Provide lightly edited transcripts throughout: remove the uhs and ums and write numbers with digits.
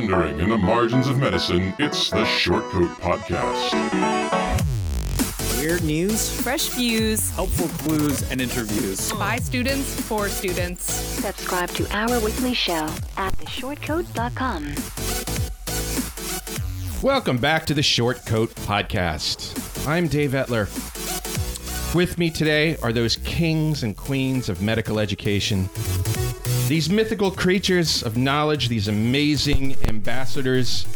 meandering in the margins of medicine, it's the Short Coat Podcast. Weird news, fresh views, helpful clues, and interviews. By students, for students. Subscribe to our weekly show at theshortcoat.com. Welcome back to the Short Coat Podcast. I'm Dave Etler. With me today are those kings and queens of medical education. These mythical creatures of knowledge, these amazing ambassadors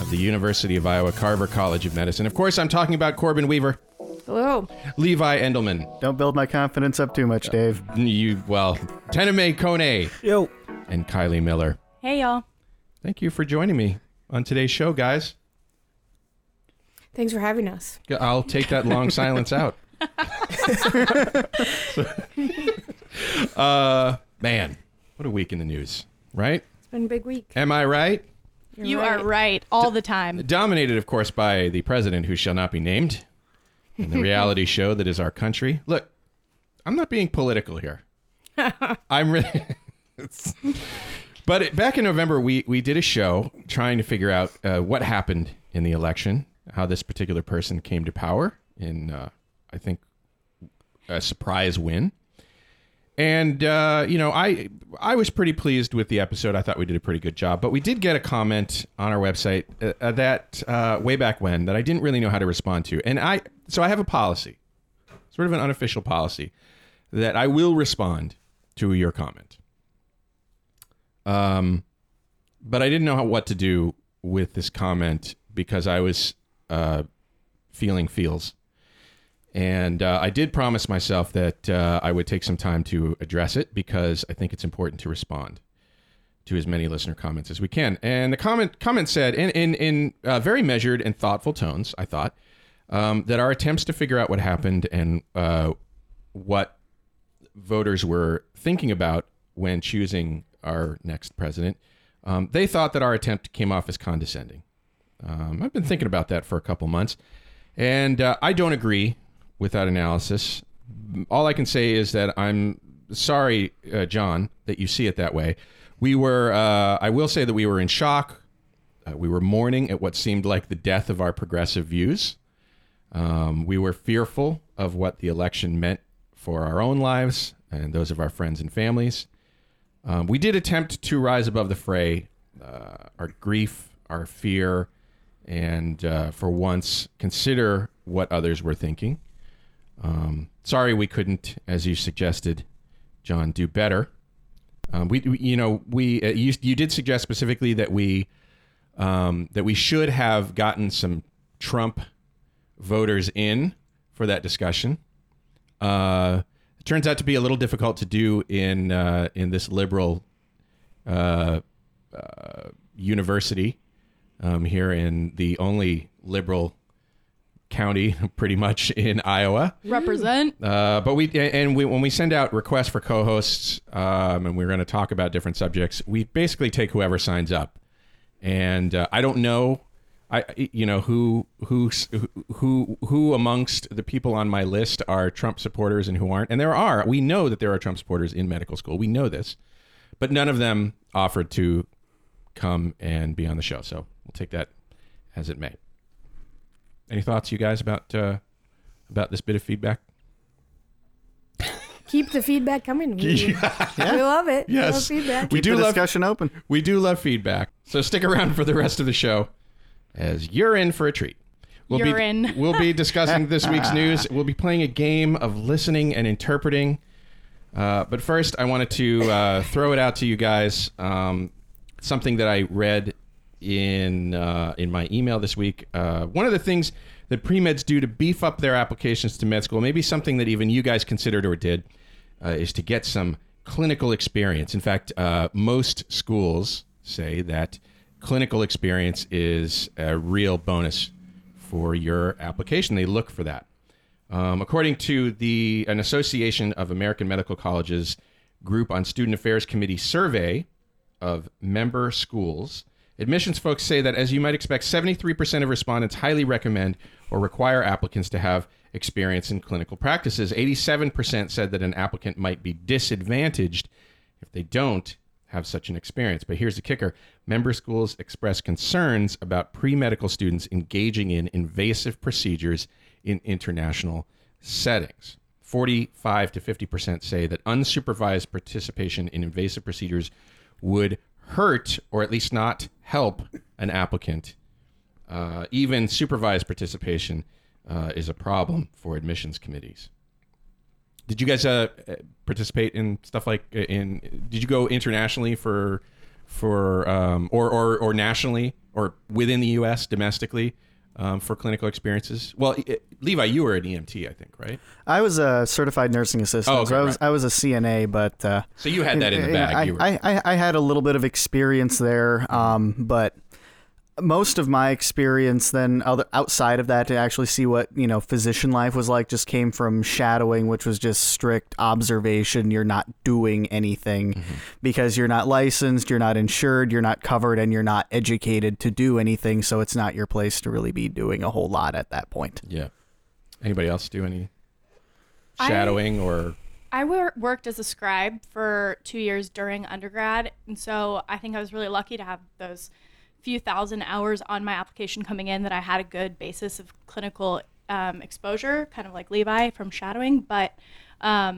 of the University of Iowa Carver College of Medicine. Of course, I'm talking about Corbin Weaver. Hello. Levi Endelman. Don't build my confidence up too much, Dave. Teneme Konne. Yo. And Kylie Miller. Hey, y'all. Thank you for joining me on today's show, guys. Thanks for having us. I'll take that long silence out. Man, what a week in the news, right? It's been a big week. Am I right? You are right all the time. Dominated, of course, by the president who shall not be named and the reality show that is our country. Look, I'm not being political here. I'm really... But back in November, we did a show trying to figure out what happened in the election, how this particular person came to power in... I think a surprise win. And, I was pretty pleased with the episode. I thought we did a pretty good job. But we did get a comment on our website that way back when that I didn't really know how to respond to. And I have a policy, sort of an unofficial policy, that I will respond to your comment. But I didn't know what to do with this comment because I was feels. And I did promise myself that I would take some time to address it because I think it's important to respond to as many listener comments as we can. And the comment said, in very measured and thoughtful tones, I thought, that our attempts to figure out what happened and what voters were thinking about when choosing our next president, they thought that our attempt came off as condescending. I've been thinking about that for a couple months, and I don't agree. Without analysis, all I can say is that I'm sorry, John, that you see it that way. We were, I will say that we were in shock. We were mourning at what seemed like the death of our progressive views. We were fearful of what the election meant for our own lives and those of our friends and families. We did attempt to rise above the fray, our grief, our fear, and for once consider what others were thinking. Sorry we couldn't, as you suggested, John, do better. You did suggest specifically that we should have gotten some Trump voters in for that discussion. It turns out to be a little difficult to do in this liberal university here in the only liberal county pretty much in Iowa. Represent. But we when we send out requests for co-hosts and we're going to talk about different subjects, we basically take whoever signs up. And I don't know, who amongst the people on my list are Trump supporters and who aren't. And we know that there are Trump supporters in medical school. We know this, but none of them offered to come and be on the show. So we'll take that as it may. Any thoughts, you guys, about this bit of feedback? Keep the feedback coming. We love it. Yes, we love feedback. We do love discussion open. We do love feedback. So stick around for the rest of the show, as you're in for a treat. We'll be discussing this week's news. We'll be playing a game of listening and interpreting. But first, I wanted to throw it out to you guys. Something that I read in my email this week. One of the things that pre-meds do to beef up their applications to med school, maybe something that even you guys considered or did, is to get some clinical experience. In fact, most schools say that clinical experience is a real bonus for your application. They look for that. According to an Association of American Medical Colleges group on Student Affairs Committee survey of member schools, admissions folks say that, as you might expect, 73% of respondents highly recommend or require applicants to have experience in clinical practices. 87% said that an applicant might be disadvantaged if they don't have such an experience. But here's the kicker. Member schools express concerns about pre-medical students engaging in invasive procedures in international settings. 45 to 50% say that unsupervised participation in invasive procedures would hurt, or at least not help, an applicant. Even supervised participation is a problem for admissions committees. Did you guys participate in stuff like did you go internationally or nationally or within the U.S. domestically for clinical experiences? Well, Levi, you were an EMT, I think, right? I was a certified nursing assistant. Oh, okay, so I was a CNA, but so you had that in the bag. I had a little bit of experience there, but. Most of my experience then outside of that to actually see what, physician life was like just came from shadowing, which was just strict observation. You're not doing anything because you're not licensed, you're not insured, you're not covered, and you're not educated to do anything. So it's not your place to really be doing a whole lot at that point. Yeah. Anybody else do any shadowing or... I worked as a scribe for 2 years during undergrad. And so I think I was really lucky to have those few thousand hours on my application coming in that I had a good basis of clinical exposure, kind of like Levi from shadowing. But at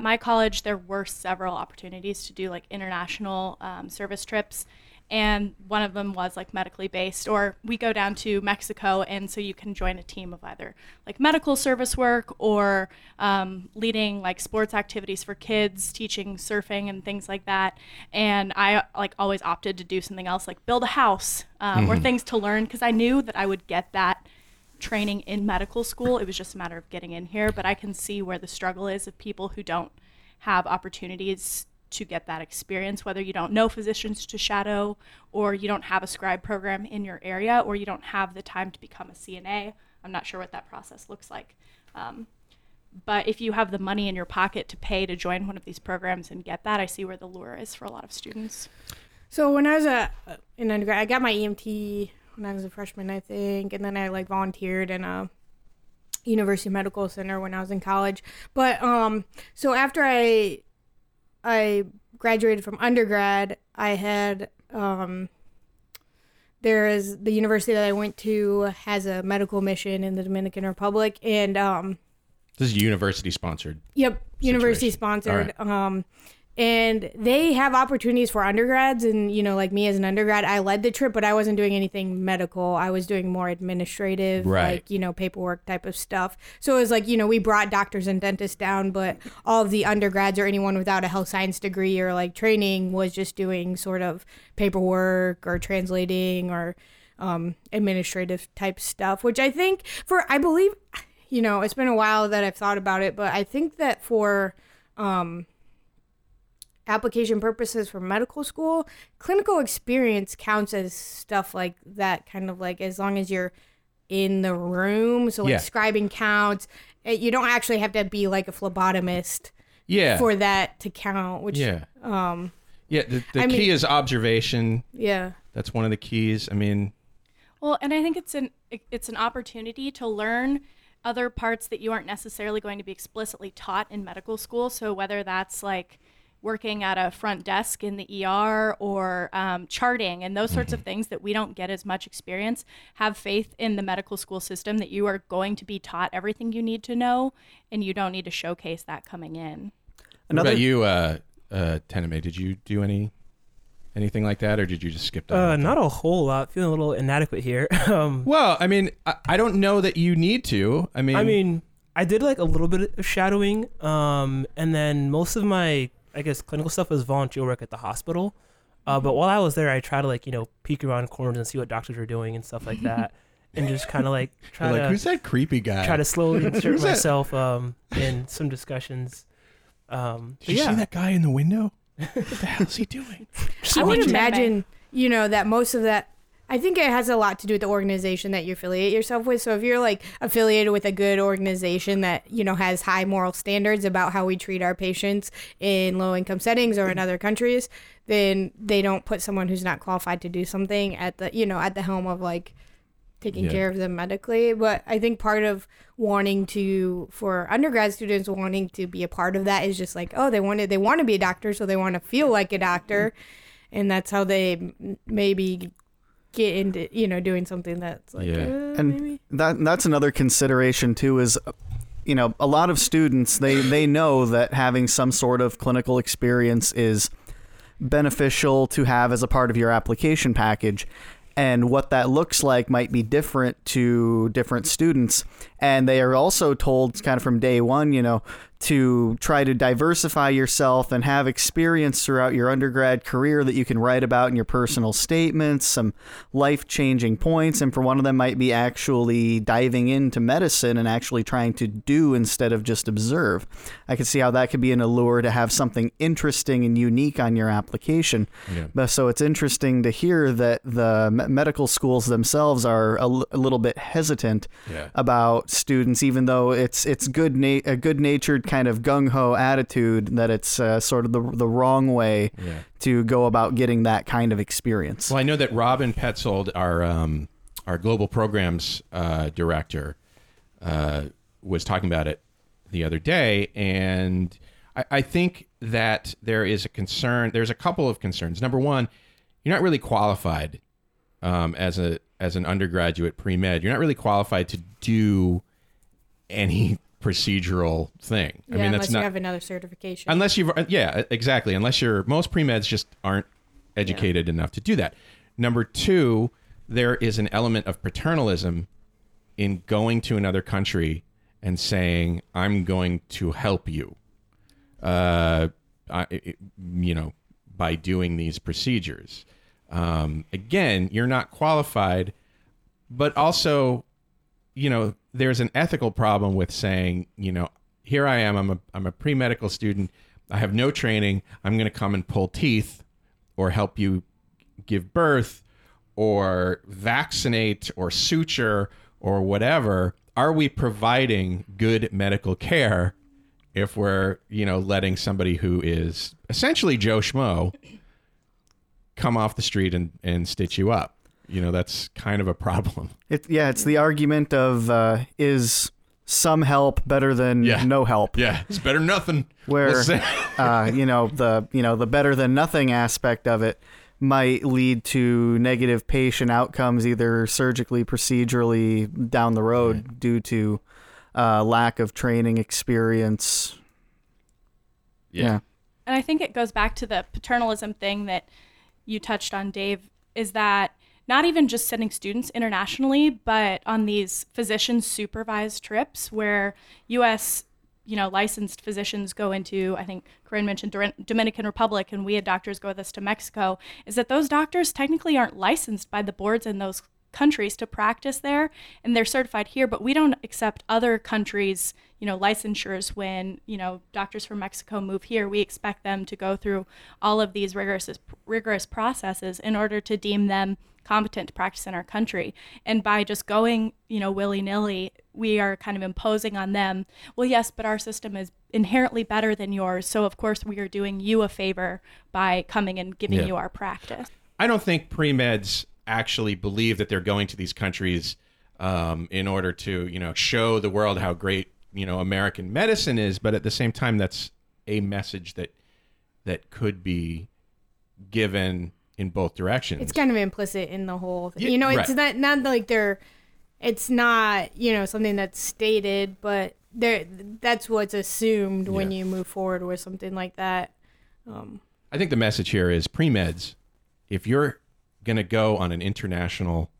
my college, there were several opportunities to do like international service trips. And one of them was like medically based, or we go down to Mexico. And so you can join a team of either like medical service work or leading like sports activities for kids, teaching surfing and things like that. And I like always opted to do something else, like build a house or things to learn, because I knew that I would get that training in medical school. It was just a matter of getting in here. But I can see where the struggle is of people who don't have opportunities to get that experience, whether you don't know physicians to shadow, or you don't have a scribe program in your area, or you don't have the time to become a CNA. I'm not sure what that process looks like. But if you have the money in your pocket to pay to join one of these programs and get that, I see where the lure is for a lot of students. So when I was in undergrad, I got my EMT when I was a freshman, I think, and then I like volunteered in a University Medical Center when I was in college. But so after I graduated from undergrad, I had, there is the university that I went to has a medical mission in the Dominican Republic, and this is university sponsored. Yep, university sponsored. Right. And they have opportunities for undergrads, and like me as an undergrad, I led the trip, but I wasn't doing anything medical. I was doing more administrative, like paperwork type of stuff. So it was like we brought doctors and dentists down, but all of the undergrads or anyone without a health science degree or like training was just doing sort of paperwork or translating or administrative type stuff, which I think I believe it's been a while that I've thought about it, but I think that for application purposes for medical school, clinical experience counts as stuff like that, kind of like as long as you're in the room. So like scribing counts. You don't actually have to be like a phlebotomist for that to count, which the key is observation. That's one of the keys. And I think it's an opportunity to learn other parts that you aren't necessarily going to be explicitly taught in medical school. So whether that's like working at a front desk in the ER or charting and those sorts of things that we don't get as much experience, have faith in the medical school system that you are going to be taught everything you need to know, and you don't need to showcase that coming in. What about you, Teneme? Did you do anything like that, or did you just skip that? Not a whole lot. Feeling a little inadequate here. Well, I don't know that you need to. I did like a little bit of shadowing, and then most of my clinical stuff was volunteer work at the hospital. But while I was there, I tried to peek around corners and see what doctors were doing and stuff like that. And just kind of try to... Who's that creepy guy? Try to slowly insert myself in some discussions. Did you see that guy in the window? What the hell is he doing? I would imagine, that most of that... I think it has a lot to do with the organization that you affiliate yourself with. So if you're affiliated with a good organization that, has high moral standards about how we treat our patients in low income settings or in other countries, then they don't put someone who's not qualified to do something at the helm of taking care of them medically. But I think part of for undergrad students wanting to be a part of that is just like, oh, they want to be a doctor, so they want to feel like a doctor. And that's how they maybe get into, doing something that's like, maybe. That's another consideration too is, a lot of students, they know that having some sort of clinical experience is beneficial to have as a part of your application package. And what that looks like might be different to different students. And they are also told kind of from day one, to try to diversify yourself and have experience throughout your undergrad career that you can write about in your personal statements, some life-changing points. And for one of them might be actually diving into medicine and actually trying to do instead of just observe. I can see how that could be an allure to have something interesting and unique on your application. Yeah. So it's interesting to hear that the medical schools themselves are a little bit hesitant about students, even though it's a good-natured kind of gung-ho attitude, that it's sort of the wrong way to go about getting that kind of experience. Well, I know that Robin Petzold, our global programs director, was talking about it the other day, and I think that there is a concern. There's a couple of concerns. Number one, you're not really qualified as an undergraduate pre-med. You're not really qualified to do any procedural thing. Yeah, I mean, unless you have another certification. Unless you've, exactly. Unless most pre-meds just aren't educated enough to do that. Number two, there is an element of paternalism in going to another country and saying, I'm going to help you, by doing these procedures. Again, you're not qualified, but also, there's an ethical problem with saying, here I am, I'm a pre-medical student, I have no training, I'm going to come and pull teeth or help you give birth or vaccinate or suture or whatever. Are we providing good medical care if we're, letting somebody who is essentially Joe Schmo come off the street and stitch you up? That's kind of a problem. It's the argument of is some help better than no help? Yeah, it's better than nothing. Where the better than nothing aspect of it might lead to negative patient outcomes, either surgically, procedurally down the road, due to lack of training experience. Yeah, and I think it goes back to the paternalism thing that you touched on, Dave. Is that not even just sending students internationally, but on these physician-supervised trips where U.S., licensed physicians go into, I think Corinne mentioned Dominican Republic, and we had doctors go with us to Mexico, is that those doctors technically aren't licensed by the boards in those countries to practice there, and they're certified here, but we don't accept other countries' licensures when doctors from Mexico move here. We expect them to go through all of these rigorous processes in order to deem them competent to practice in our country. And by just going willy-nilly, we are kind of imposing on them, well, yes, but our system is inherently better than yours, so of course we are doing you a favor by coming and giving you our practice. I don't think pre-meds actually believe that they're going to these countries in order to, show the world how great, American medicine is. But at the same time, that's a message that could be given in both directions. It's kind of implicit in the whole thing. It's not like it's not, something that's stated, but that's what's assumed when you move forward with something like that. I think the message here is pre-meds, if you're going to go on an international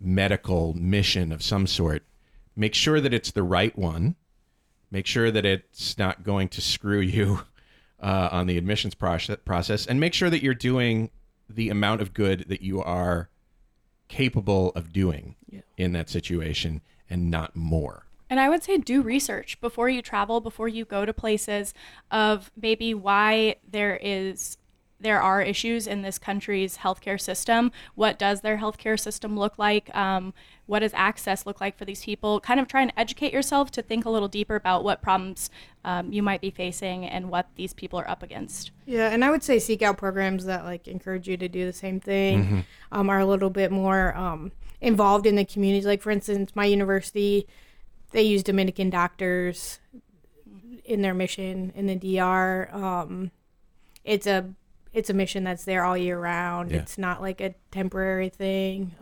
medical mission of some sort, make sure that it's the right one. Make sure that it's not going to screw you on the admissions process, and make sure that you're doing the amount of good that you are capable of doing in that situation, and not more. And I would say do research before you travel, before you go to places, of maybe why there is there are issues in this country's healthcare system. What does their healthcare system look like? What does access look like for these people? Kind of try and educate yourself to think a little deeper about what problems you might be facing and what these people are up against. Yeah, and I would say seek out programs that like encourage you to do the same thing, mm-hmm. Are a little bit more involved in the community. Like, for instance, my university, they use Dominican doctors in their mission in the DR. It's a mission that's there all year round. Yeah. It's not like a temporary thing.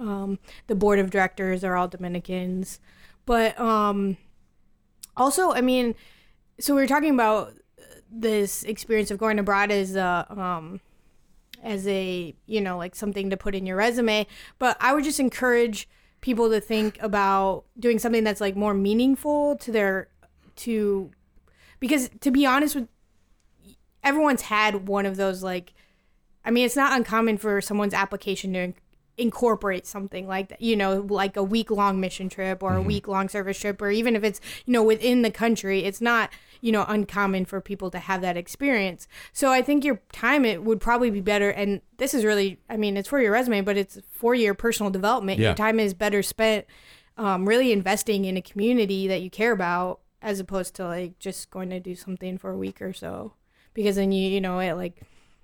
The board of directors are all Dominicans. But also, I mean, so we were talking about this experience of going abroad as a, you know, like something to put in your resume. But I would just encourage people to think about doing something that's like more meaningful to because to be honest with, everyone's had one of those, like, I mean, it's not uncommon for someone's application to incorporate something like that, you know, like a week-long mission trip or a mm-hmm. week-long service trip, or even if it's, you know, within the country, it's not, you know, uncommon for people to have that experience. So I think your time, it would probably be better, and this is really, I mean, it's for your resume, but it's for your personal development. Yeah. Your time is better spent really investing in a community that you care about, as opposed to like just going to do something for a week or so. Because then, you know, it like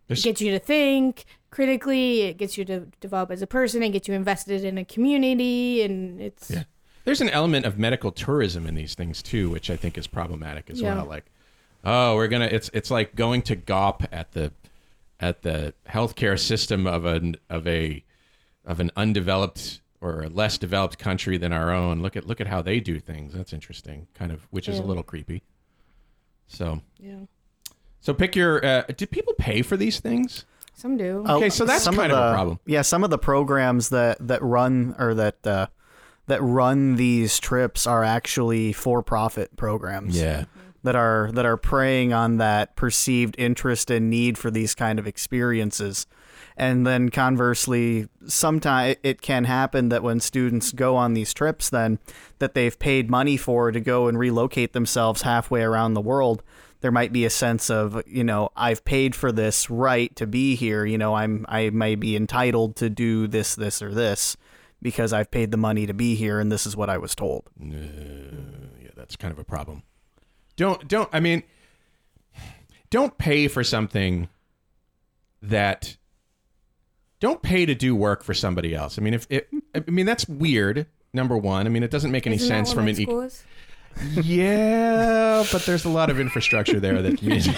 gets you to think critically. It gets you to develop as a person. It gets you invested in a community. And it's... Yeah. There's an element of medical tourism in these things, too, which I think is problematic as well. Like, oh, we're going to... It's like going to gawp at the healthcare system of an undeveloped or a less developed country than our own. Look at how they do things. That's interesting, kind of, which is a little creepy. So... Yeah. So pick your, do people pay for these things? Some do. Okay, so that's kind of a problem. Yeah, some of the programs that run these trips are actually for-profit programs. Yeah. That are preying on that perceived interest and need for these kind of experiences. And then conversely, sometimes it can happen that when students go on these trips then that they've paid money for to go and relocate themselves halfway around the world, there might be a sense of, you know, I've paid for this right to be here. You know, I may be entitled to do this, this, or this because I've paid the money to be here and this is what I was told. Yeah, that's kind of a problem. Don't pay for something that... Don't pay to do work for somebody else. I mean, that's weird. Number one, I mean, it doesn't make any sense from an... Yeah, but there's a lot of infrastructure there that means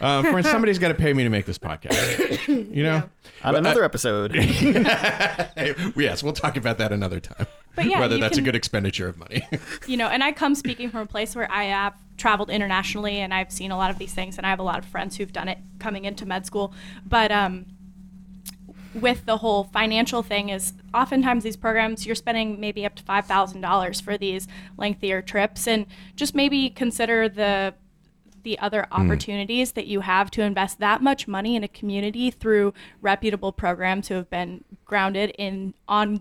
somebody's got to pay me to make this podcast. You know, on another episode. Yes, we'll talk about that another time. But yeah, whether that's a good expenditure of money. You know, and I come speaking from a place where I have traveled internationally and I've seen a lot of these things, and I have a lot of friends who've done it coming into med school, but with the whole financial thing is oftentimes these programs, you're spending maybe up to $5,000 for these lengthier trips, and just maybe consider the other opportunities that you have to invest that much money in a community through reputable programs who have been grounded on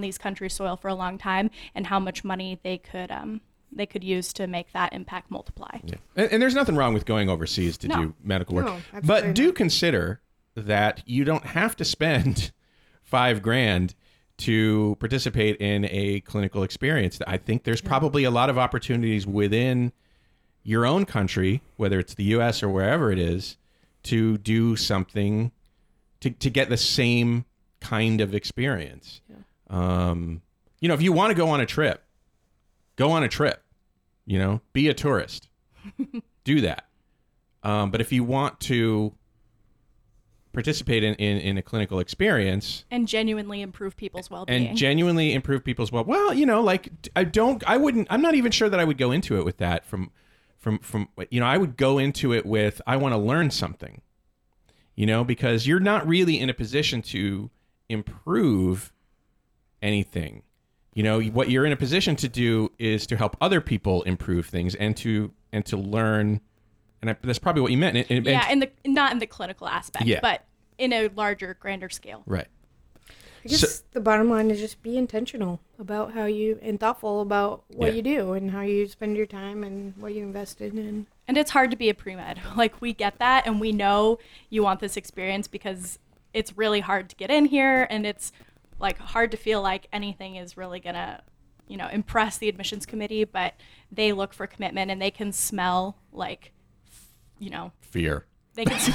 these countries' soil for a long time, and how much money they could use to make that impact multiply. Yeah. And there's nothing wrong with going overseas to do medical work, but do consider that you don't have to spend $5,000 to participate in a clinical experience. I think there's probably a lot of opportunities within your own country, whether it's the US or wherever it is, to do something to get the same kind of experience. Yeah. You know, if you want to go on a trip, you know, be a tourist, do that. But if you want to participate in a clinical experience and genuinely improve people's well-being. Well, you know, like I'm not even sure that I would go into it with that from you know, I would go into it with, I want to learn something, you know, because you're not really in a position to improve anything. You know, what you're in a position to do is to help other people improve things and to learn. And that's probably what you meant. Not in the clinical aspect, but in a larger, grander scale. Right. I guess the bottom line is just be intentional about how you, and thoughtful about what you do and how you spend your time and what you invest in. And it's hard to be a pre-med. Like, we get that, and we know you want this experience because it's really hard to get in here, and it's, like, hard to feel like anything is really going to, you know, impress the admissions committee, but they look for commitment, and they can smell, like, you know. Fear. They can smell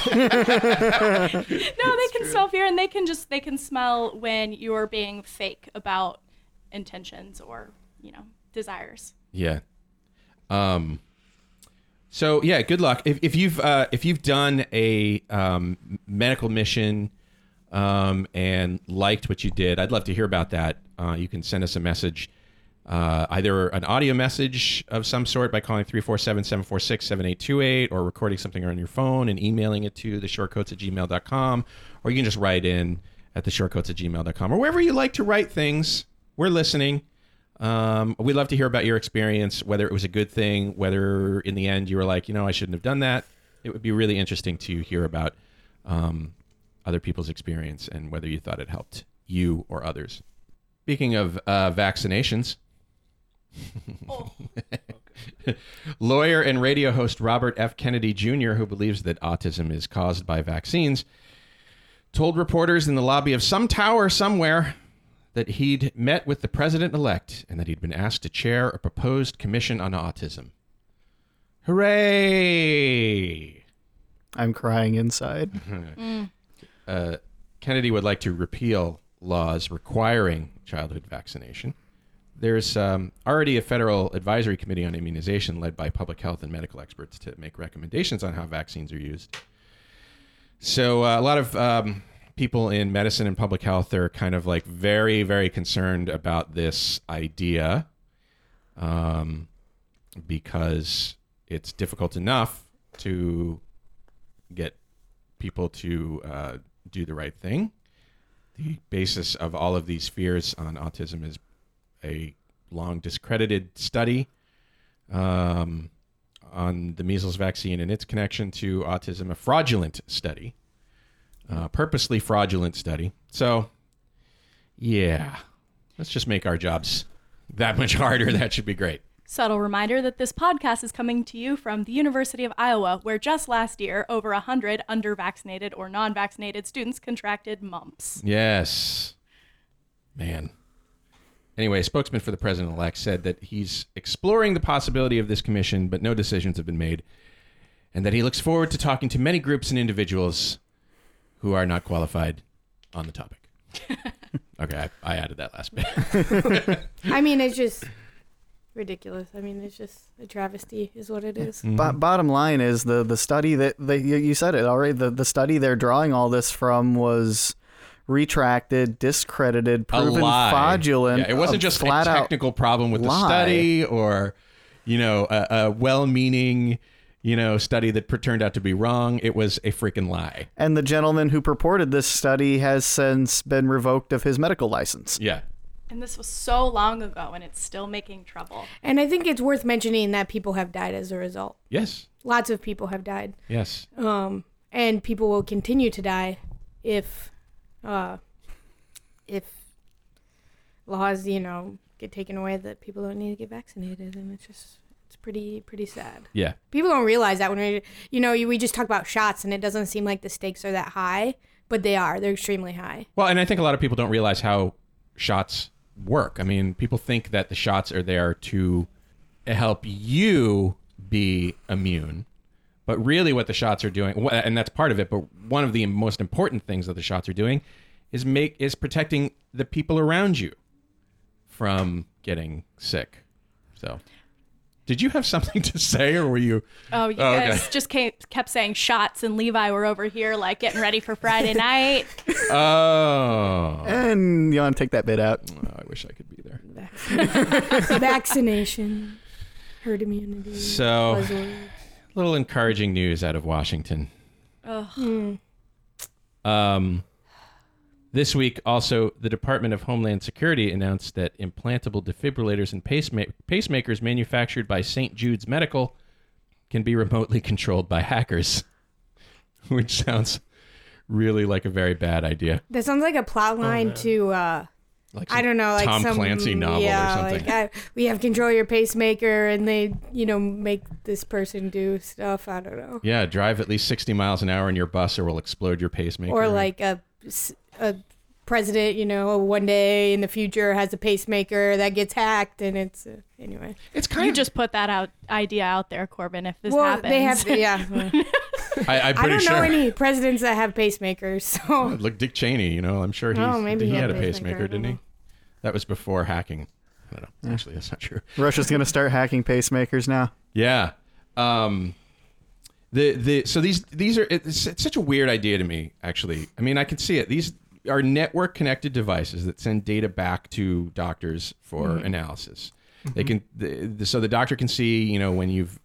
fear, and they can smell when you're being fake about intentions or, you know, desires. Yeah. So yeah, good luck. If you've done a medical mission and liked what you did, I'd love to hear about that. You can send us a message, either an audio message of some sort by calling 347-746-7828 or recording something on your phone and emailing it to theshortcoats@gmail.com, or you can just write in at theshortcoats@gmail.com or wherever you like to write things. We're listening. We'd love to hear about your experience, whether it was a good thing, whether in the end you were like, you know, I shouldn't have done that. It would be really interesting to hear about other people's experience and whether you thought it helped you or others. Speaking of vaccinations, lawyer and radio host Robert F. Kennedy Jr., who believes that autism is caused by vaccines, told reporters in the lobby of some tower somewhere that he'd met with the president-elect and that he'd been asked to chair a proposed commission on autism. Hooray! I'm crying inside. Kennedy would like to repeal laws requiring childhood vaccination. There's already a federal advisory committee on immunization led by public health and medical experts to make recommendations on how vaccines are used. So a lot of... people in medicine and public health are kind of like very, very concerned about this idea because it's difficult enough to get people to do the right thing. The basis of all of these fears on autism is a long discredited study on the measles vaccine and its connection to autism, a fraudulent study. Purposely fraudulent study. So, yeah, let's just make our jobs that much harder. That should be great. Subtle reminder that this podcast is coming to you from the University of Iowa, where just last year, over 100 under-vaccinated or non-vaccinated students contracted mumps. Yes. Man. Anyway, a spokesman for the president-elect said that he's exploring the possibility of this commission, but no decisions have been made, and that he looks forward to talking to many groups and individuals who are not qualified on the topic. Okay, I added that last bit. I mean, it's just ridiculous. I mean, it's just a travesty is what it is. Mm-hmm. Bottom line is the study that you said it already, the study they're drawing all this from was retracted, discredited, proven fraudulent. Yeah, it wasn't just a technical problem with the study or, you know, a well-meaning... you know, study that turned out to be wrong. It was a freaking lie. And the gentleman who purported this study has since been revoked of his medical license. Yeah. And this was so long ago, and it's still making trouble. And I think it's worth mentioning that people have died as a result. Yes. Lots of people have died. Yes. And people will continue to die if laws, you know, get taken away that people don't need to get vaccinated, and it's just... pretty sad. Yeah. People don't realize that when we just talk about shots and it doesn't seem like the stakes are that high, but they are. They're extremely high. Well, and I think a lot of people don't realize how shots work. I mean, people think that the shots are there to help you be immune, but really what the shots are doing, and that's part of it, but one of the most important things that the shots are doing is protecting the people around you from getting sick. So... did you have something to say, or were you... oh, you guys just kept saying shots, and Levi were over here, like, getting ready for Friday night. Oh. And you want to take that bit out? Oh, I wish I could be there. Vaccination. Herd immunity. So, buzzwords. A little encouraging news out of Washington. Ugh. This week, also, the Department of Homeland Security announced that implantable defibrillators and pacemakers manufactured by St. Jude's Medical can be remotely controlled by hackers, which sounds really like a very bad idea. That sounds like a plot line to Like I don't know, like Tom Clancy novel or something. Like we have control your pacemaker, and they, you know, make this person do stuff. I don't know. Yeah, drive at least 60 miles an hour in your bus, or we'll explode your pacemaker. Or like a president, you know, one day in the future has a pacemaker that gets hacked, and it's anyway. It's kind of just put that idea out there, Corbin. If this happens, they have to. Yeah. I don't know any presidents that have pacemakers. So look, Dick Cheney, you know, I'm sure he had a pacemaker, didn't he? That was before hacking. I don't know. Actually, that's not true. Russia's going to start hacking pacemakers now. Yeah. So these are it's such a weird idea to me. Actually, I mean, I can see it. These are network connected devices that send data back to doctors for analysis. Mm-hmm. They can so the doctor can see, you know, when you've,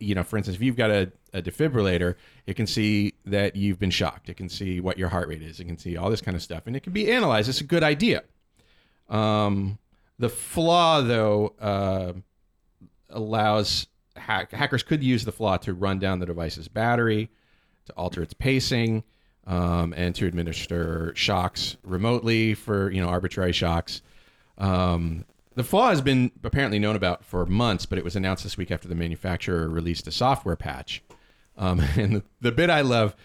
you know, for instance, if you've got a defibrillator, it can see that you've been shocked. It can see what your heart rate is. It can see all this kind of stuff, and it can be analyzed. It's a good idea. The flaw, though, allows hackers could use the flaw to run down the device's battery, to alter its pacing, and to administer shocks remotely for, you know, arbitrary shocks. The flaw has been apparently known about for months, but it was announced this week after the manufacturer released a software patch. And the bit I love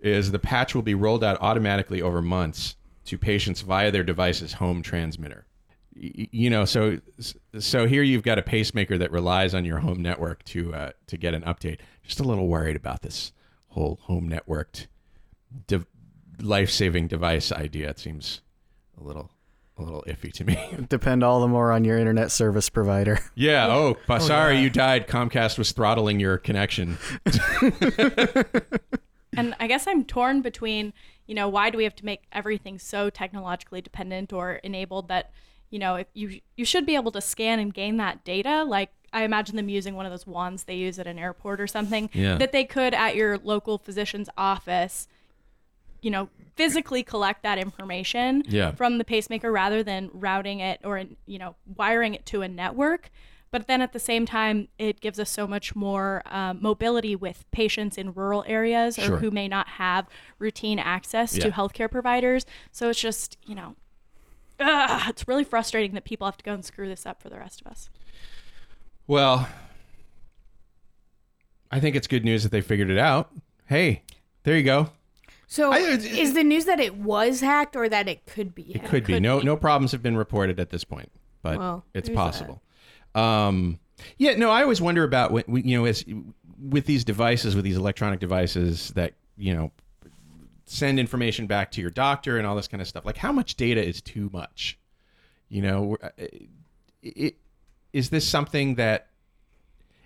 is the patch will be rolled out automatically over months to patients via their device's home transmitter. You know, so here you've got a pacemaker that relies on your home network to get an update. Just a little worried about this whole home networked life-saving device idea. It seems a little iffy to me. Depend all the more on your internet service provider. Yeah. Oh, sorry, yeah. You died. Comcast was throttling your connection. And I guess I'm torn between, you know, why do we have to make everything so technologically dependent or enabled that, you know, if you should be able to scan and gain that data. Like, I imagine them using one of those wands they use at an airport or something that they could at your local physician's office, you know, physically collect that information from the pacemaker rather than routing it or, you know, wiring it to a network. But then at the same time, it gives us so much more mobility with patients in rural areas or who may not have routine access to healthcare providers. So it's just, you know, it's really frustrating that people have to go and screw this up for the rest of us. Well, I think it's good news that they figured it out. Hey, there you go. So is the news that it was hacked or that it could be hacked? It could be. No problems have been reported at this point, but it's possible. I always wonder about, when, you know, as with these devices, with these electronic devices that, you know, send information back to your doctor and all this kind of stuff. Like, how much data is too much? You know, is this something that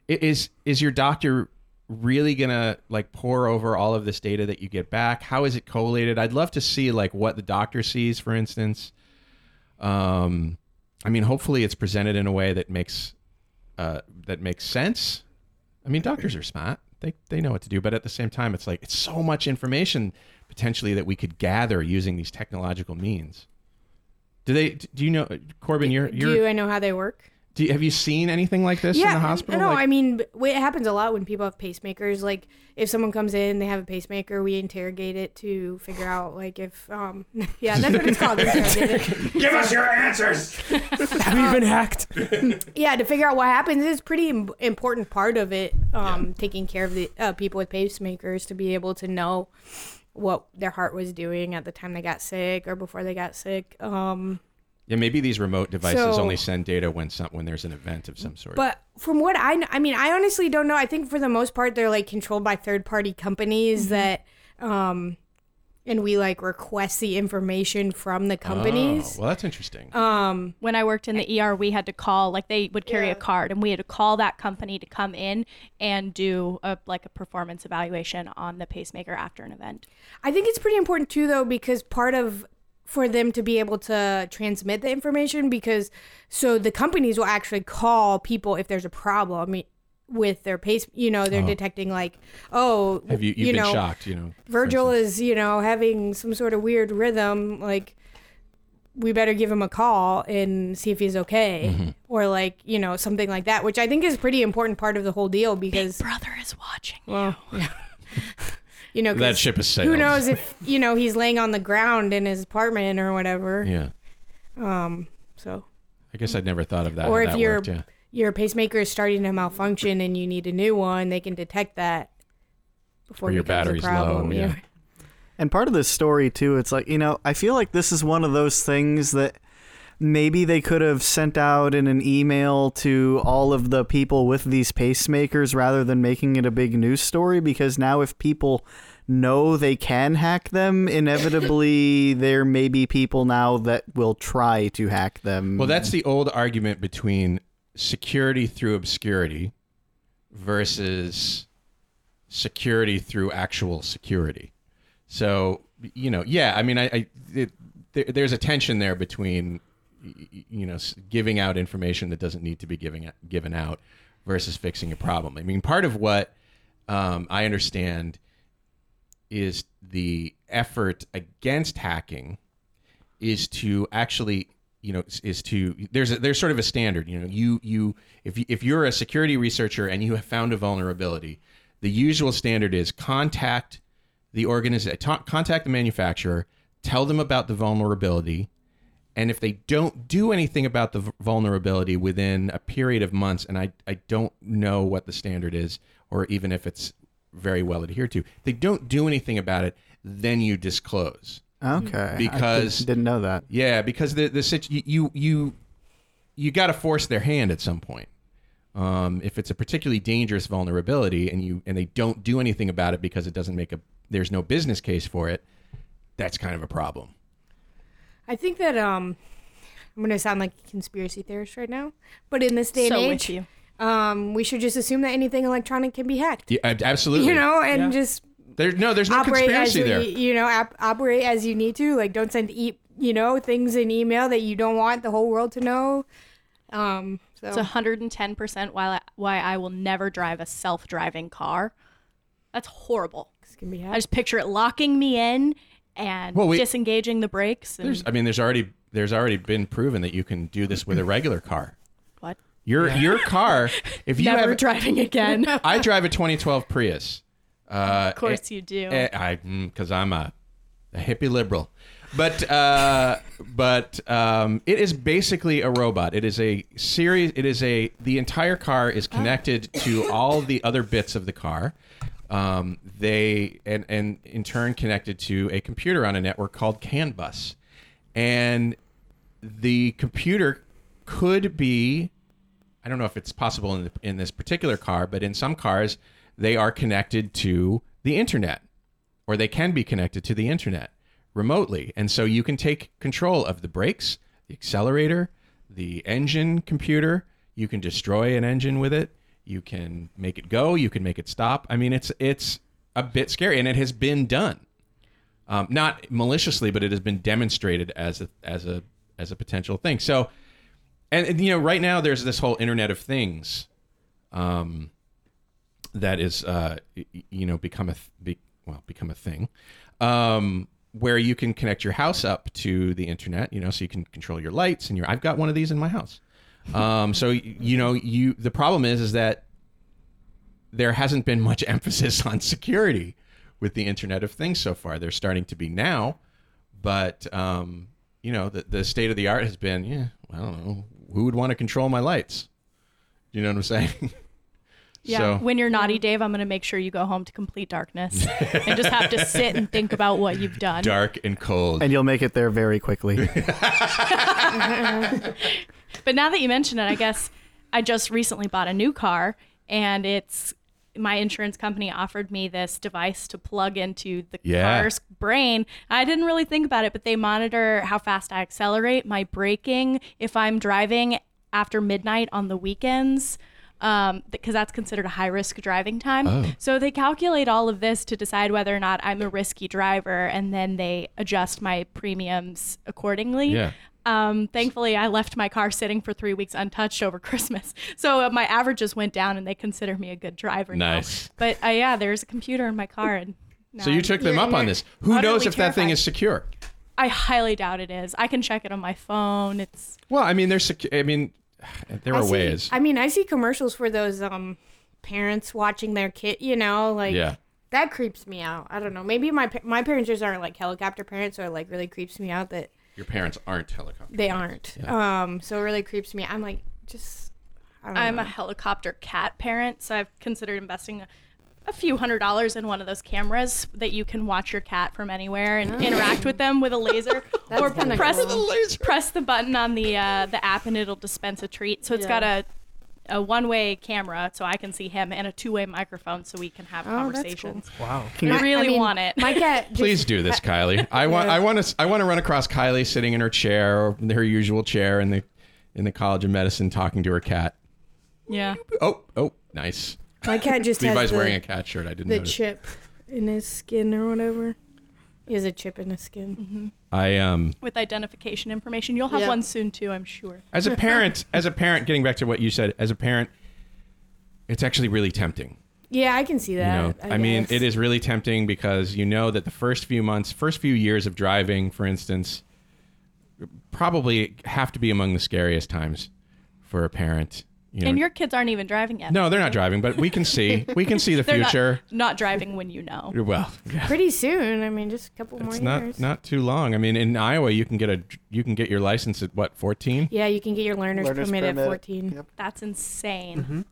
is your doctor really gonna like pour over all of this data that you get back? How is it collated? I'd love to see like what the doctor sees, for instance. I mean, hopefully it's presented in a way that makes sense. I mean, doctors are smart. They know what to do, but at the same time, it's like it's so much information potentially that we could gather using these technological means. Do you know, Corbin, do I know how they work? Have you seen anything like this in the hospital? No, I mean, it happens a lot when people have pacemakers. Like, if someone comes in, they have a pacemaker, we interrogate it to figure out, like, if... that's what it's called. Give us your answers! Have you been hacked? Yeah, to figure out what happens is a pretty important part of it, taking care of the people with pacemakers to be able to know what their heart was doing at the time they got sick or before they got sick. Yeah, maybe these remote devices only send data when there's an event of some sort. But from what I know, I mean, I honestly don't know. I think for the most part, they're like controlled by third-party companies that, and we like request the information from the companies. Oh, well, that's interesting. When I worked in the ER, we had to call, like they would carry a card, and we had to call that company to come in and do a performance evaluation on the pacemaker after an event. I think it's pretty important too, though, because for them to be able to transmit the information, because so the companies will actually call people if there's a problem with their pace, you know, they're detecting like, have you been shocked, you know, Virgil is, you know, having some sort of weird rhythm, like we better give him a call and see if he's okay. Mm-hmm. Or like, you know, something like that, which I think is a pretty important part of the whole deal, because Big Brother is watching you. Yeah. You know, that ship has sailed. Who knows if, you know, he's laying on the ground in his apartment or whatever. Yeah. So I guess I'd never thought of that. Or if your pacemaker is starting to malfunction and you need a new one, they can detect that before your battery's low. Yeah. And part of this story too, it's like, you know, I feel like this is one of those things that maybe they could have sent out in an email to all of the people with these pacemakers rather than making it a big news story, because now if people know they can hack them, inevitably there may be people now that will try to hack them. Well, that's the old argument between security through obscurity versus security through actual security. So, you know, yeah, I mean, there's a tension there between, you know, giving out information that doesn't need to be given out versus fixing a problem. I mean, part of what I understand is the effort against hacking is to actually, you know, there's sort of a standard, you know, if you're a security researcher and you have found a vulnerability, the usual standard is contact the organization, contact the manufacturer, tell them about the vulnerability, and if they don't do anything about the vulnerability within a period of months, and I don't know what the standard is, or even if it's very well adhered to, they don't do anything about it, then you disclose. Okay. Because I didn't know that. Yeah, because you got to force their hand at some point. If it's a particularly dangerous vulnerability and they don't do anything about it because it doesn't make there's no business case for it, that's kind of a problem. I think that I'm going to sound like a conspiracy theorist right now, but in this day and age, we should just assume that anything electronic can be hacked. Yeah, absolutely. You know, and just there's no conspiracy there. You know, operate as you need to. Like, don't send things in email that you don't want the whole world to know. So it's 110% why I will never drive a self-driving car. That's horrible. This can be hacked. I just picture it locking me in and disengaging the brakes. And there's already been proven that you can do this with a regular car. What? Your car, if you never driving again. I drive a 2012 Prius. Of course you do. Because I'm a hippie liberal. But it is basically a robot. It is a series. The entire car is connected to all the other bits of the car. They in turn connected to a computer on a network called CAN bus, and the computer could be, I don't know if it's possible in this particular car, but in some cars they are connected to the internet, or they can be connected to the internet remotely, and so you can take control of the brakes, the accelerator, the engine computer. You can destroy an engine with it. You can make it go. You can make it stop. I mean, it's a bit scary, and it has been done, not maliciously, but it has been demonstrated as a potential thing. So, and you know, right now there's this whole Internet of Things, that is, you know, become a thing, where you can connect your house up to the internet. You know, so you can control your lights and I've got one of these in my house. So, you know, the problem is that there hasn't been much emphasis on security with the Internet of Things so far. They're starting to be now, but, you know, the state of the art has been, I don't know, who would want to control my lights? You know what I'm saying? Yeah. So, when you're naughty, Dave, I'm going to make sure you go home to complete darkness and just have to sit and think about what you've done. Dark and cold. And you'll make it there very quickly. But now that you mention it, I guess I just recently bought a new car, and my insurance company offered me this device to plug into the car's brain. I didn't really think about it, but they monitor how fast I accelerate, my braking, if I'm driving after midnight on the weekends, because that's considered a high-risk driving time. Oh. So they calculate all of this to decide whether or not I'm a risky driver, and then they adjust my premiums accordingly. Yeah. Thankfully, I left my car sitting for 3 weeks untouched over Christmas. So my averages went down, and they consider me a good driver now. Nice. But yeah, there's a computer in my car. And so you took them up on this. Who knows if that thing is secure? I highly doubt it is. I can check it on my phone. Well, I mean, there are ways. I mean, I see commercials for those parents watching their kid, you know, like. Yeah. That creeps me out. I don't know. Maybe my parents just aren't like helicopter parents, so it like really creeps me out that Your parents aren't helicopter. They parents. Aren't. Yeah. So it really creeps me. I'm like, just, I don't I'm know. A helicopter cat parent, so I've considered investing a few $100s in one of those cameras that you can watch your cat from anywhere and interact with them with a laser, or press the button on the app and it'll dispense a treat. So it's got a one-way camera, so I can see him, and a two-way microphone, so we can have conversations. That's cool. Wow! I really want it. My cat. Please do this, Kylie. I want to run across Kylie sitting in her chair, or her usual chair, in the College of Medicine, talking to her cat. Yeah. Oh, nice. My cat just Levi's wearing a cat shirt. I didn't know. The chip in his skin or whatever. He has a chip in his skin. Mm-hmm. With identification information. You'll have one soon too, I'm sure. As a parent, getting back to what you said, as a parent, it's actually really tempting. Yeah, I can see that. You know, I mean, it is really tempting because you know that the first few years of driving, for instance, probably have to be among the scariest times for a parent. You know, and your kids aren't even driving yet. No, they're not driving, but we can see the future. Not driving when you know. Well, yeah. Pretty soon. I mean, just a couple more years. Not too long. I mean, in Iowa, you can get your license at what, 14? Yeah, you can get your learner's permit at 14. Yep. That's insane.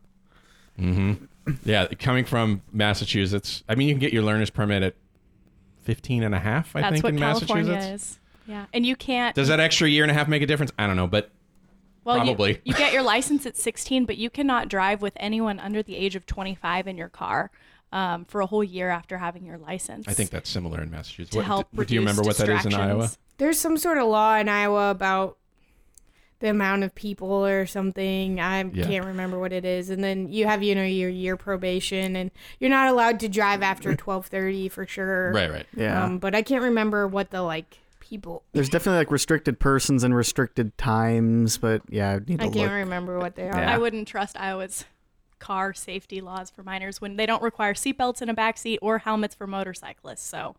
Mm-hmm. Yeah, coming from Massachusetts, I mean, you can get your learner's permit at 15 and a half. I think in California Massachusetts. Yeah, and you can't. Does that extra year and a half make a difference? I don't know, but. Well, probably. You get your license at 16, but you cannot drive with anyone under the age of 25 in your car for a whole year after having your license. I think that's similar in Massachusetts. Do you remember what that is in Iowa? There's some sort of law in Iowa about the amount of people or something. I can't remember what it is. And then you have, your year probation, and you're not allowed to drive after 12:30 for sure. Right. Yeah. But I can't remember what the people. There's definitely restricted persons and restricted times, but I can't remember what they are. Yeah. I wouldn't trust Iowa's car safety laws for minors when they don't require seatbelts in a backseat or helmets for motorcyclists. So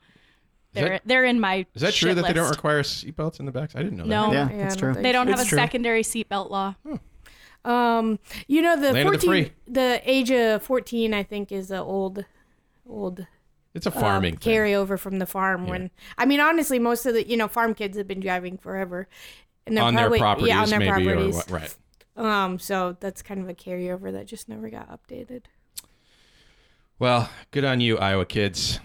they're in my. Is that true that they don't require seatbelts in the backseat? I didn't know that. No, yeah, that's true. They don't have a secondary seatbelt law. Huh. The age of 14, I think, is the old. It's a farming carryover from the farm. Yeah. Honestly, most of the farm kids have been driving forever, and they're on their properties, yeah, on their maybe, properties, or right. So that's kind of a carryover that just never got updated. Well, good on you, Iowa kids.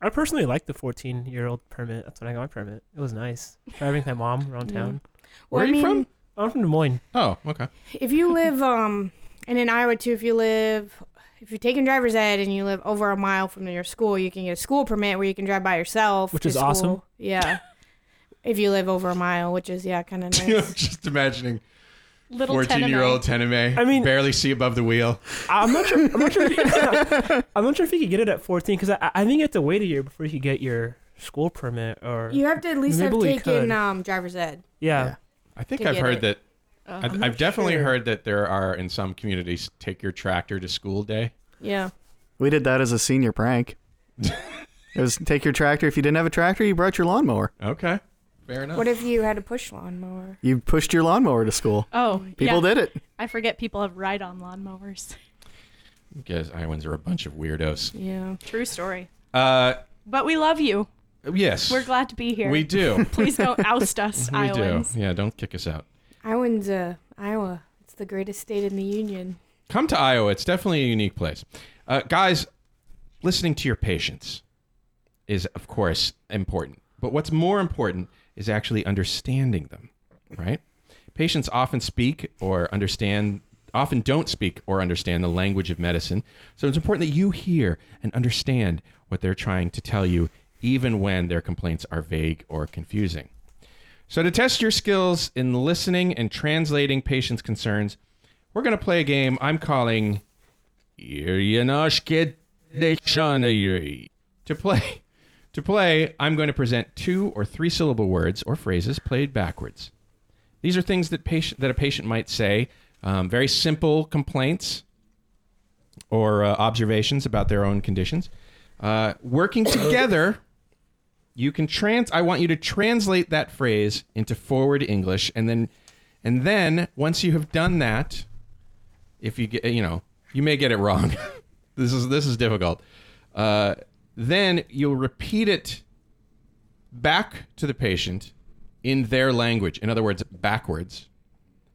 I personally like the 14-year-old permit. That's when I got my permit. It was nice driving with my mom around town. Well, Where are you from? I'm from Des Moines. Oh, okay. If you live, and in Iowa too, if you're taking driver's ed and you live over a mile from your school, you can get a school permit where you can drive by yourself. Which is school. Awesome. Yeah. If you live over a mile, which is, kind of nice. I'm just imagining little 14-year-old Teneme. Barely see above the wheel. I'm not sure if you could get it at 14, because I think you have to wait a year before you could get your school permit. Or you have to at least have taken driver's ed. Yeah. I think I've heard that. I've definitely heard that there are, in some communities, take your tractor to school day. Yeah. We did that as a senior prank. It was take your tractor. If you didn't have a tractor, you brought your lawnmower. Okay. Fair enough. What if you had a push lawnmower? You pushed your lawnmower to school. Oh, people did it. I forget people have ride-on lawnmowers. Because Iowans are a bunch of weirdos. Yeah. True story. But we love you. Yes. We're glad to be here. We do. Please don't oust us, Iowans. We do. Yeah, don't kick us out. Iowa. It's the greatest state in the union. Come to Iowa. It's definitely a unique place. Guys, listening to your patients is, of course, important. But what's more important is actually understanding them, right? Patients often don't speak or understand the language of medicine. So it's important that you hear and understand what they're trying to tell you, even when their complaints are vague or confusing. So to test your skills in listening and translating patients' concerns, we're going to play a game I'm calling To play, I'm going to present 2 or 3 syllable words or phrases played backwards. These are things that a patient might say, very simple complaints or observations about their own conditions. Working together... You can I want you to translate that phrase into forward English, and then once you have done that, if you get, you may get it wrong. This is difficult. Then you'll repeat it back to the patient in their language. In other words, backwards.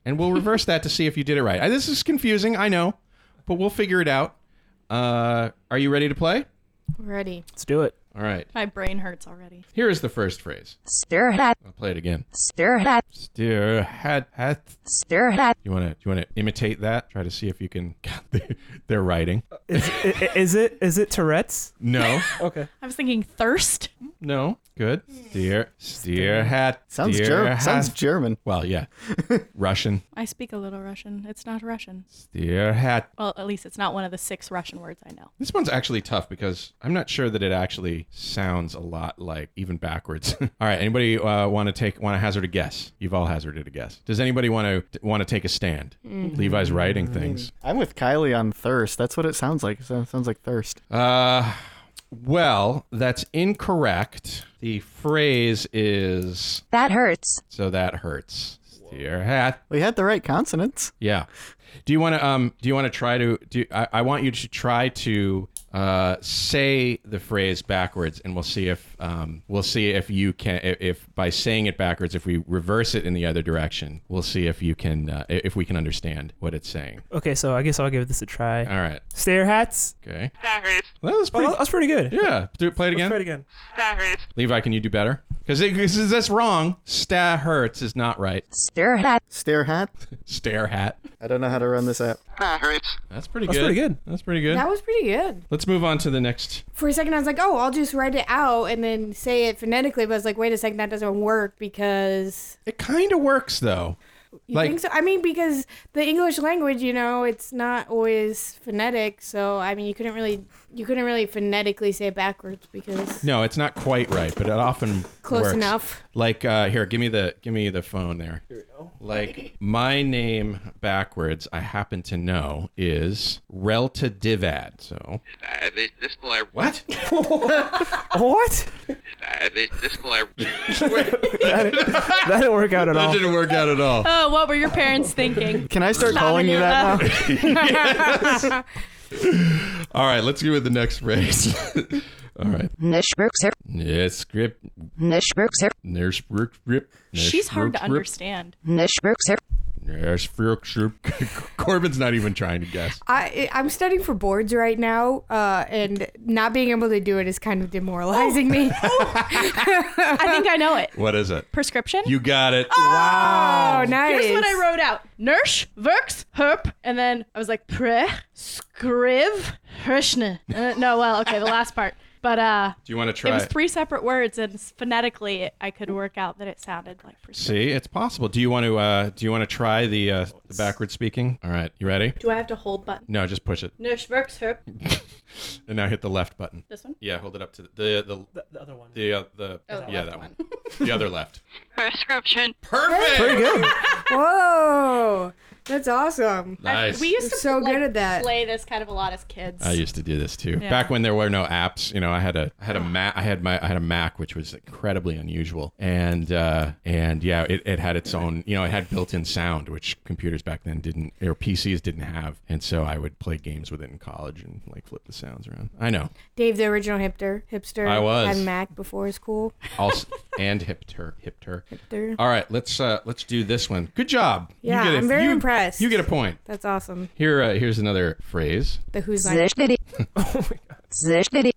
And we'll reverse that to see if you did it right. This is confusing, I know, but we'll figure it out. Are you ready to play? Ready. Let's do it. All right. My brain hurts already. Here is the first phrase. Stir hat. I'll play it again. Stir hat. Stir hat. Hat. Stir hat. You want to imitate that? Try to see if you can. They're writing. Is it Tourette's? No. Okay. I was thinking thirst. No. Good. Stir hat. Sounds German. Well, yeah. Russian. I speak a little Russian. It's not Russian. Stir hat. Well, at least it's not one of the 6 Russian words I know. This one's actually tough because I'm not sure that it actually sounds a lot like even backwards. All right, anybody want to hazard a guess? You've all hazarded a guess. Does anybody want to take a stand? Mm-hmm. Levi's writing things. I'm with Kylie on thirst. That's what it sounds like. It sounds like thirst. Well, that's incorrect. The phrase is that hurts. So that hurts. Your hat. We had the right consonants. Yeah. I want you to try to say the phrase backwards, and we'll see if you can, if by saying it backwards, if we reverse it in the other direction, we'll see if you can, if we can understand what it's saying. Okay, so I guess I'll give this a try. All right. Stair hats. Okay. Backwards. Well, that's pretty good. Yeah. Play it again. Backwards. Levi, can you do better? Because that's wrong. Stair hurts is not right. Stair hat. Stair hat. Stair hat. I don't know how to run this app. That's pretty good. That was pretty good. Let's move on to the next. For a second, I was like, oh, I'll just write it out and then say it phonetically. But I was like, wait a second, that doesn't work because... It kind of works, though. You think so? I mean, because the English language, it's not always phonetic. So, I mean, you couldn't really phonetically say it backwards because... No, it's not quite right, but it often close works. Enough. Like, here, give me the phone there. Here we go. Like, my name backwards, I happen to know, is Reltadivad. So... What? What? That didn't work out at all. That didn't work out at all. Oh, what were your parents thinking? Can I start calling you that now? All right, let's go with the next phrase. All right. She's hard to understand. Corbin's not even trying to guess. I'm studying for boards right now, and not being able to do it is kind of demoralizing me. I think I know it. What is it? Prescription? You got it. Oh, wow. Nice. Here's what I wrote out. Nersh, Verks, Herp, and then I was like, Pre, Skriv, Hershne. The last part. But do you want to try? It was 3 separate words, and phonetically, I could work out that it sounded like. See, it's possible. Do you want to try the backward speaking? All right, you ready? Do I have to hold button? No, just push it. No, schmerks, herp. And now hit the left button. This one? Yeah, hold it up to the other one. That one. The other left. Prescription. Perfect. Pretty good. Whoa. That's awesome. Nice. We used to good at that. Play this kind of a lot as kids. I used to do this too. Yeah. Back when there were no apps, I had a Mac, which was incredibly unusual, and it had its own, it had built-in sound, which computers back then didn't, or PCs didn't have, and so I would play games with it in college and like flip the sounds around. I know. Dave, the original hipster. I was. Had Mac before it was cool. Also, and hipster. All right, let's do this one. Good job. Yeah, I'm very impressed. You get a point. That's awesome. Here's another phrase. The who's line. Oh my god. Zishnidi.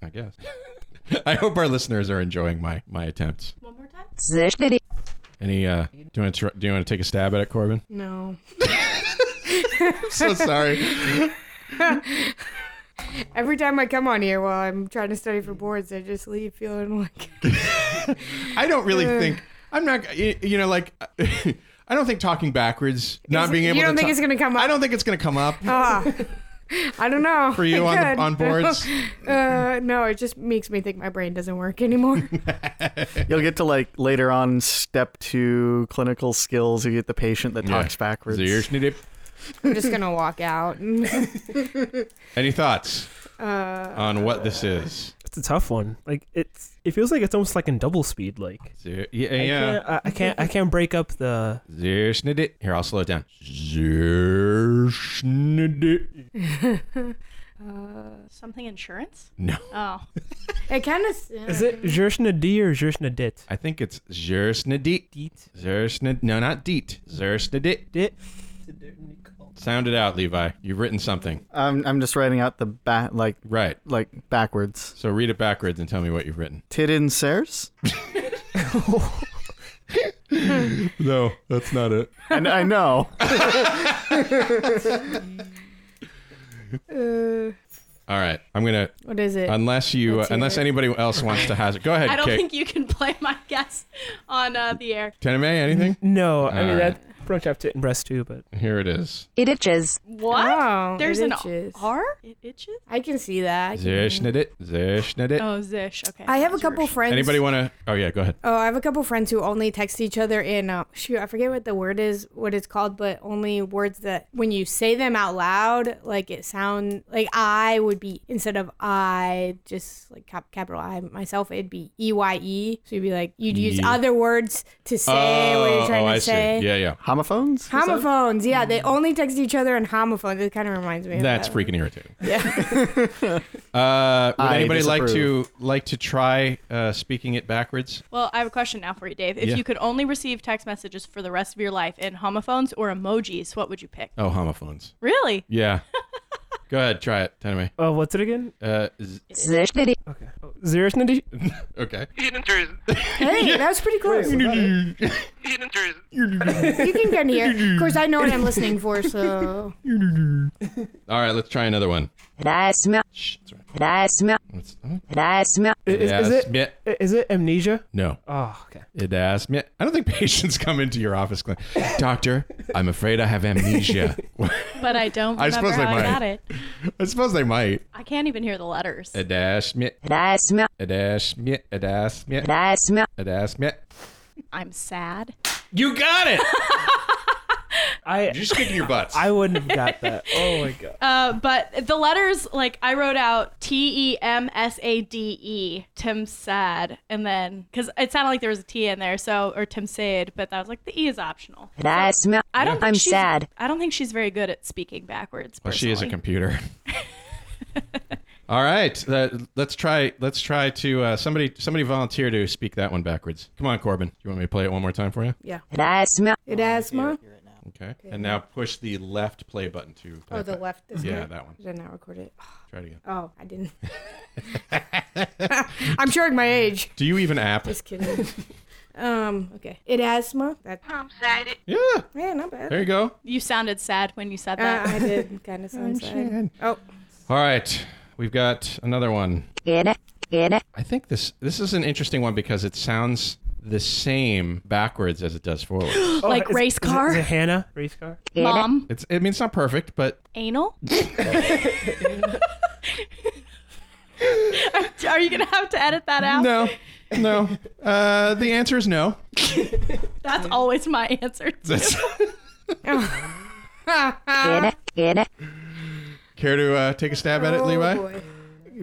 I guess. I hope our listeners are enjoying my attempts. One more time. Zishnidi. Any do you want to take a stab at it, Corbin? No. I'm so sorry. Every time I come on here while I'm trying to study for boards, I just leave feeling like I don't really think I'm not, I don't think talking backwards, not being able to... You don't think it's going to come up? I don't think it's going to come up. I don't know. For you on boards? No, it just makes me think my brain doesn't work anymore. You'll get to, later on, step 2 clinical skills. You get the patient that talks backwards. I'm just going to walk out. Any thoughts on what this is? It's a tough one. It feels like it's almost like in double speed. I can't break up the. Here, I'll slow it down. Something insurance? No. Oh. It kind of... Is it Zersnadit or Zersnadit? I think it's Zersnadit. Zersnadit. No, not Deet. Zersnadit. Dit. Sound it out, Levi. You've written something. I'm just writing out the like backwards. So read it backwards and tell me what you've written. Tidin Sers? No, that's not it. I know. All right, I'm gonna. What is it? Unless you, unless anybody else wants to hazard, go ahead. I don't think you can play my guess on the air. Teneme, anything? No, I mean that brunch up tit and breast too, but here it is. It itches. What? Oh, there's an itches. R. It itches. I can see that. Zish knit it. Oh, zish. Okay. I have a couple friends. Anybody want to? Oh yeah, go ahead. Oh, I have a couple friends who only text each other in. Shoot, I forget what the word is, what it's called, but only words that when you say them out loud, like it sound like I would be instead of I, just like capital I myself, it'd be EYE. So you'd be like you'd use other words to say what you're trying to say. See. Yeah. Homophones. Yeah, they only text each other in homophones. It kind of reminds me of that. Freaking irritating. Yeah. Would anybody disapprove. like to try speaking it backwards? Well, I have a question now for you, Dave. If you could only receive text messages for the rest of your life in homophones or emojis, what would you pick? Oh, homophones. Really? Yeah. Go ahead, try it. Tell me. Oh, what's it again? Zershnadi. Okay. Zershnadi? Okay. Hey, that was pretty close. You can get here. Of course, I know what I'm listening for, so. All right, let's try another one. That's right. That's me. Is it amnesia? No. Oh, okay. That's me. I don't think patients come into your office going, Doctor, I'm afraid I have amnesia. But I don't remember how I got it. I suppose they might. I can't even hear the letters. That's me. I'm sad. You got it! You're just kicking your butts. I wouldn't have got that. Oh my god. But the letters, like I wrote out TEMSADE, Tim Sad, and then because it sounded like there was a T in there, so or Tim Sad, but that was like the E is optional. That's me. I'm sad. I don't think she's very good at speaking backwards. Well, personally. She is a computer. All right, let's try to somebody volunteer to speak that one backwards. Come on, Corbin. Do you want me to play it one more time for you? Yeah. That's me. It has me. Okay. And now push the left play button to play. Oh, the left is yeah, that one. Did I not record it? Try it again. Oh, I didn't. I'm showing my age. Do you even app? Just kidding. Okay. It asthma. I'm sad. Yeah, not bad. There you go. You sounded sad when you said that. I did kind of sound sad. Oh. All right. We've got another one. Get it. I think this is an interesting one because it sounds the same backwards as it does forward. Like race car? Is it Hannah? Race car? Mom? It's not perfect, but... Anal? Are you going to have to edit that out? No. The answer is no. That's always my answer, too. Get it. Care to take a stab at it, Levi? Boy.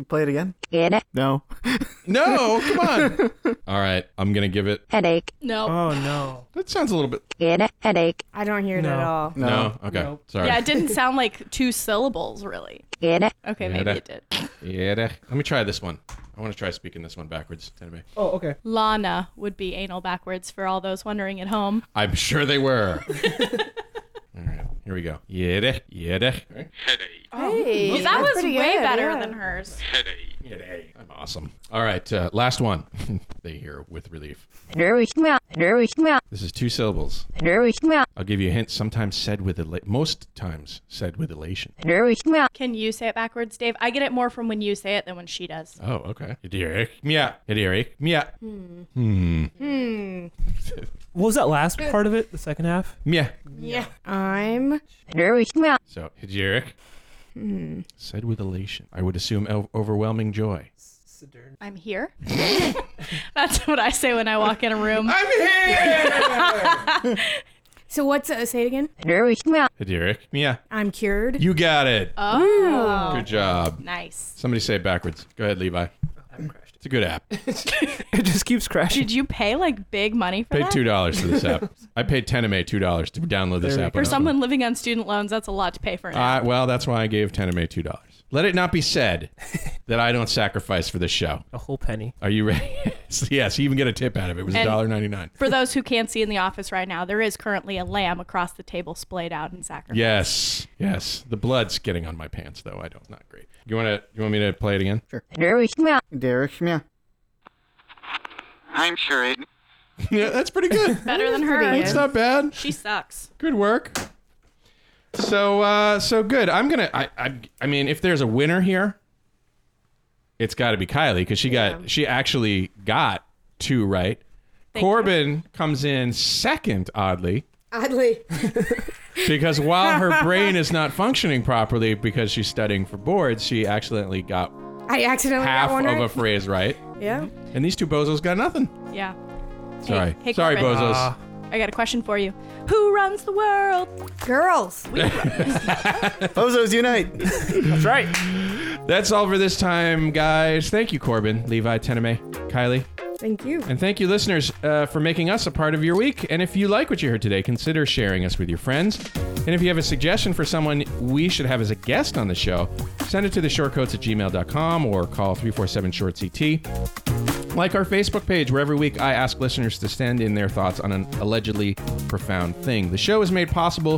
Play it again? Get it? No, come on. All right, I'm going to give it. Headache. No. Oh, no. That sounds a little bit. Get it? Headache. I don't hear it at all. No? Okay, sorry. Yeah, it didn't sound like two syllables, really. Get it? Okay, maybe it did. Get it? Let me try this one. I want to try speaking this one backwards. Oh, okay. Lana would be anal backwards for all those wondering at home. I'm sure they were. All right, here we go. Yedeh. Headache. Hey, well, that was way better than hers. Headache. I'm awesome. All right, last one. They hear with relief. This is two syllables. I'll give you a hint. Sometimes said with most times said with elation. Can you say it backwards, Dave? I get it more from when you say it than when she does. Oh, okay. Hmm. What was that last part of it? The second half? Yeah. I'm... So, Hederic. Said with elation. I would assume overwhelming joy. I'm here. That's what I say when I walk in a room. I'm here! So what's... say it again. Hederic. Yeah. I'm cured. You got it. Oh. Good job. Nice. Somebody say it backwards. Go ahead, Levi. It's a good app. It just keeps crashing. Did you pay like big money for that? Paid $2 for this app. I paid Teneme $2 to download this app. For someone living on student loans, that's a lot to pay for an app. Well, that's why I gave Teneme $2. Let it not be said that I don't sacrifice for this show. A whole penny. Are you ready? Yes, you even get a tip out of it. It was $1.99. For those who can't see in the office right now, there is currently a lamb across the table splayed out in sacrifice. Yes, yes. The blood's getting on my pants, though. Not great. You want me to play it again? Sure. Derek Schmiel. I'm sure it. Yeah, that's pretty good. Better than her. It's not bad. She sucks. Good work. So good. I mean, if there's a winner here, it's got to be Kylie because she actually got two right. Corbin comes in second, oddly, because while her brain is not functioning properly because she's studying for boards, she accidentally got half of a phrase right. Yeah. And these two bozos got nothing. Yeah. Sorry, Corbin. Bozos. I got a question for you. Who runs the world? Girls. We run. Bozos unite. That's right. That's all for this time, guys. Thank you, Corbin, Levi, Teneme, Kylie. Thank you. And thank you, listeners, for making us a part of your week. And if you like what you heard today, consider sharing us with your friends. And if you have a suggestion for someone we should have as a guest on the show, send it to theshortcoats@gmail.com or call 347-SHORT-CT. Like our Facebook page, where every week I ask listeners to send in their thoughts on an allegedly profound thing. The show is made possible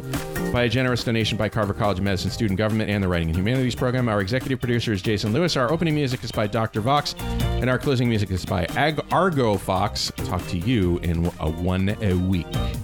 by a generous donation by Carver College of Medicine Student Government and the Writing and Humanities Program. Our executive producer is Jason Lewis. Our opening music is by Dr. Vox, and our closing music is by Argo Fox. Talk to you in a week.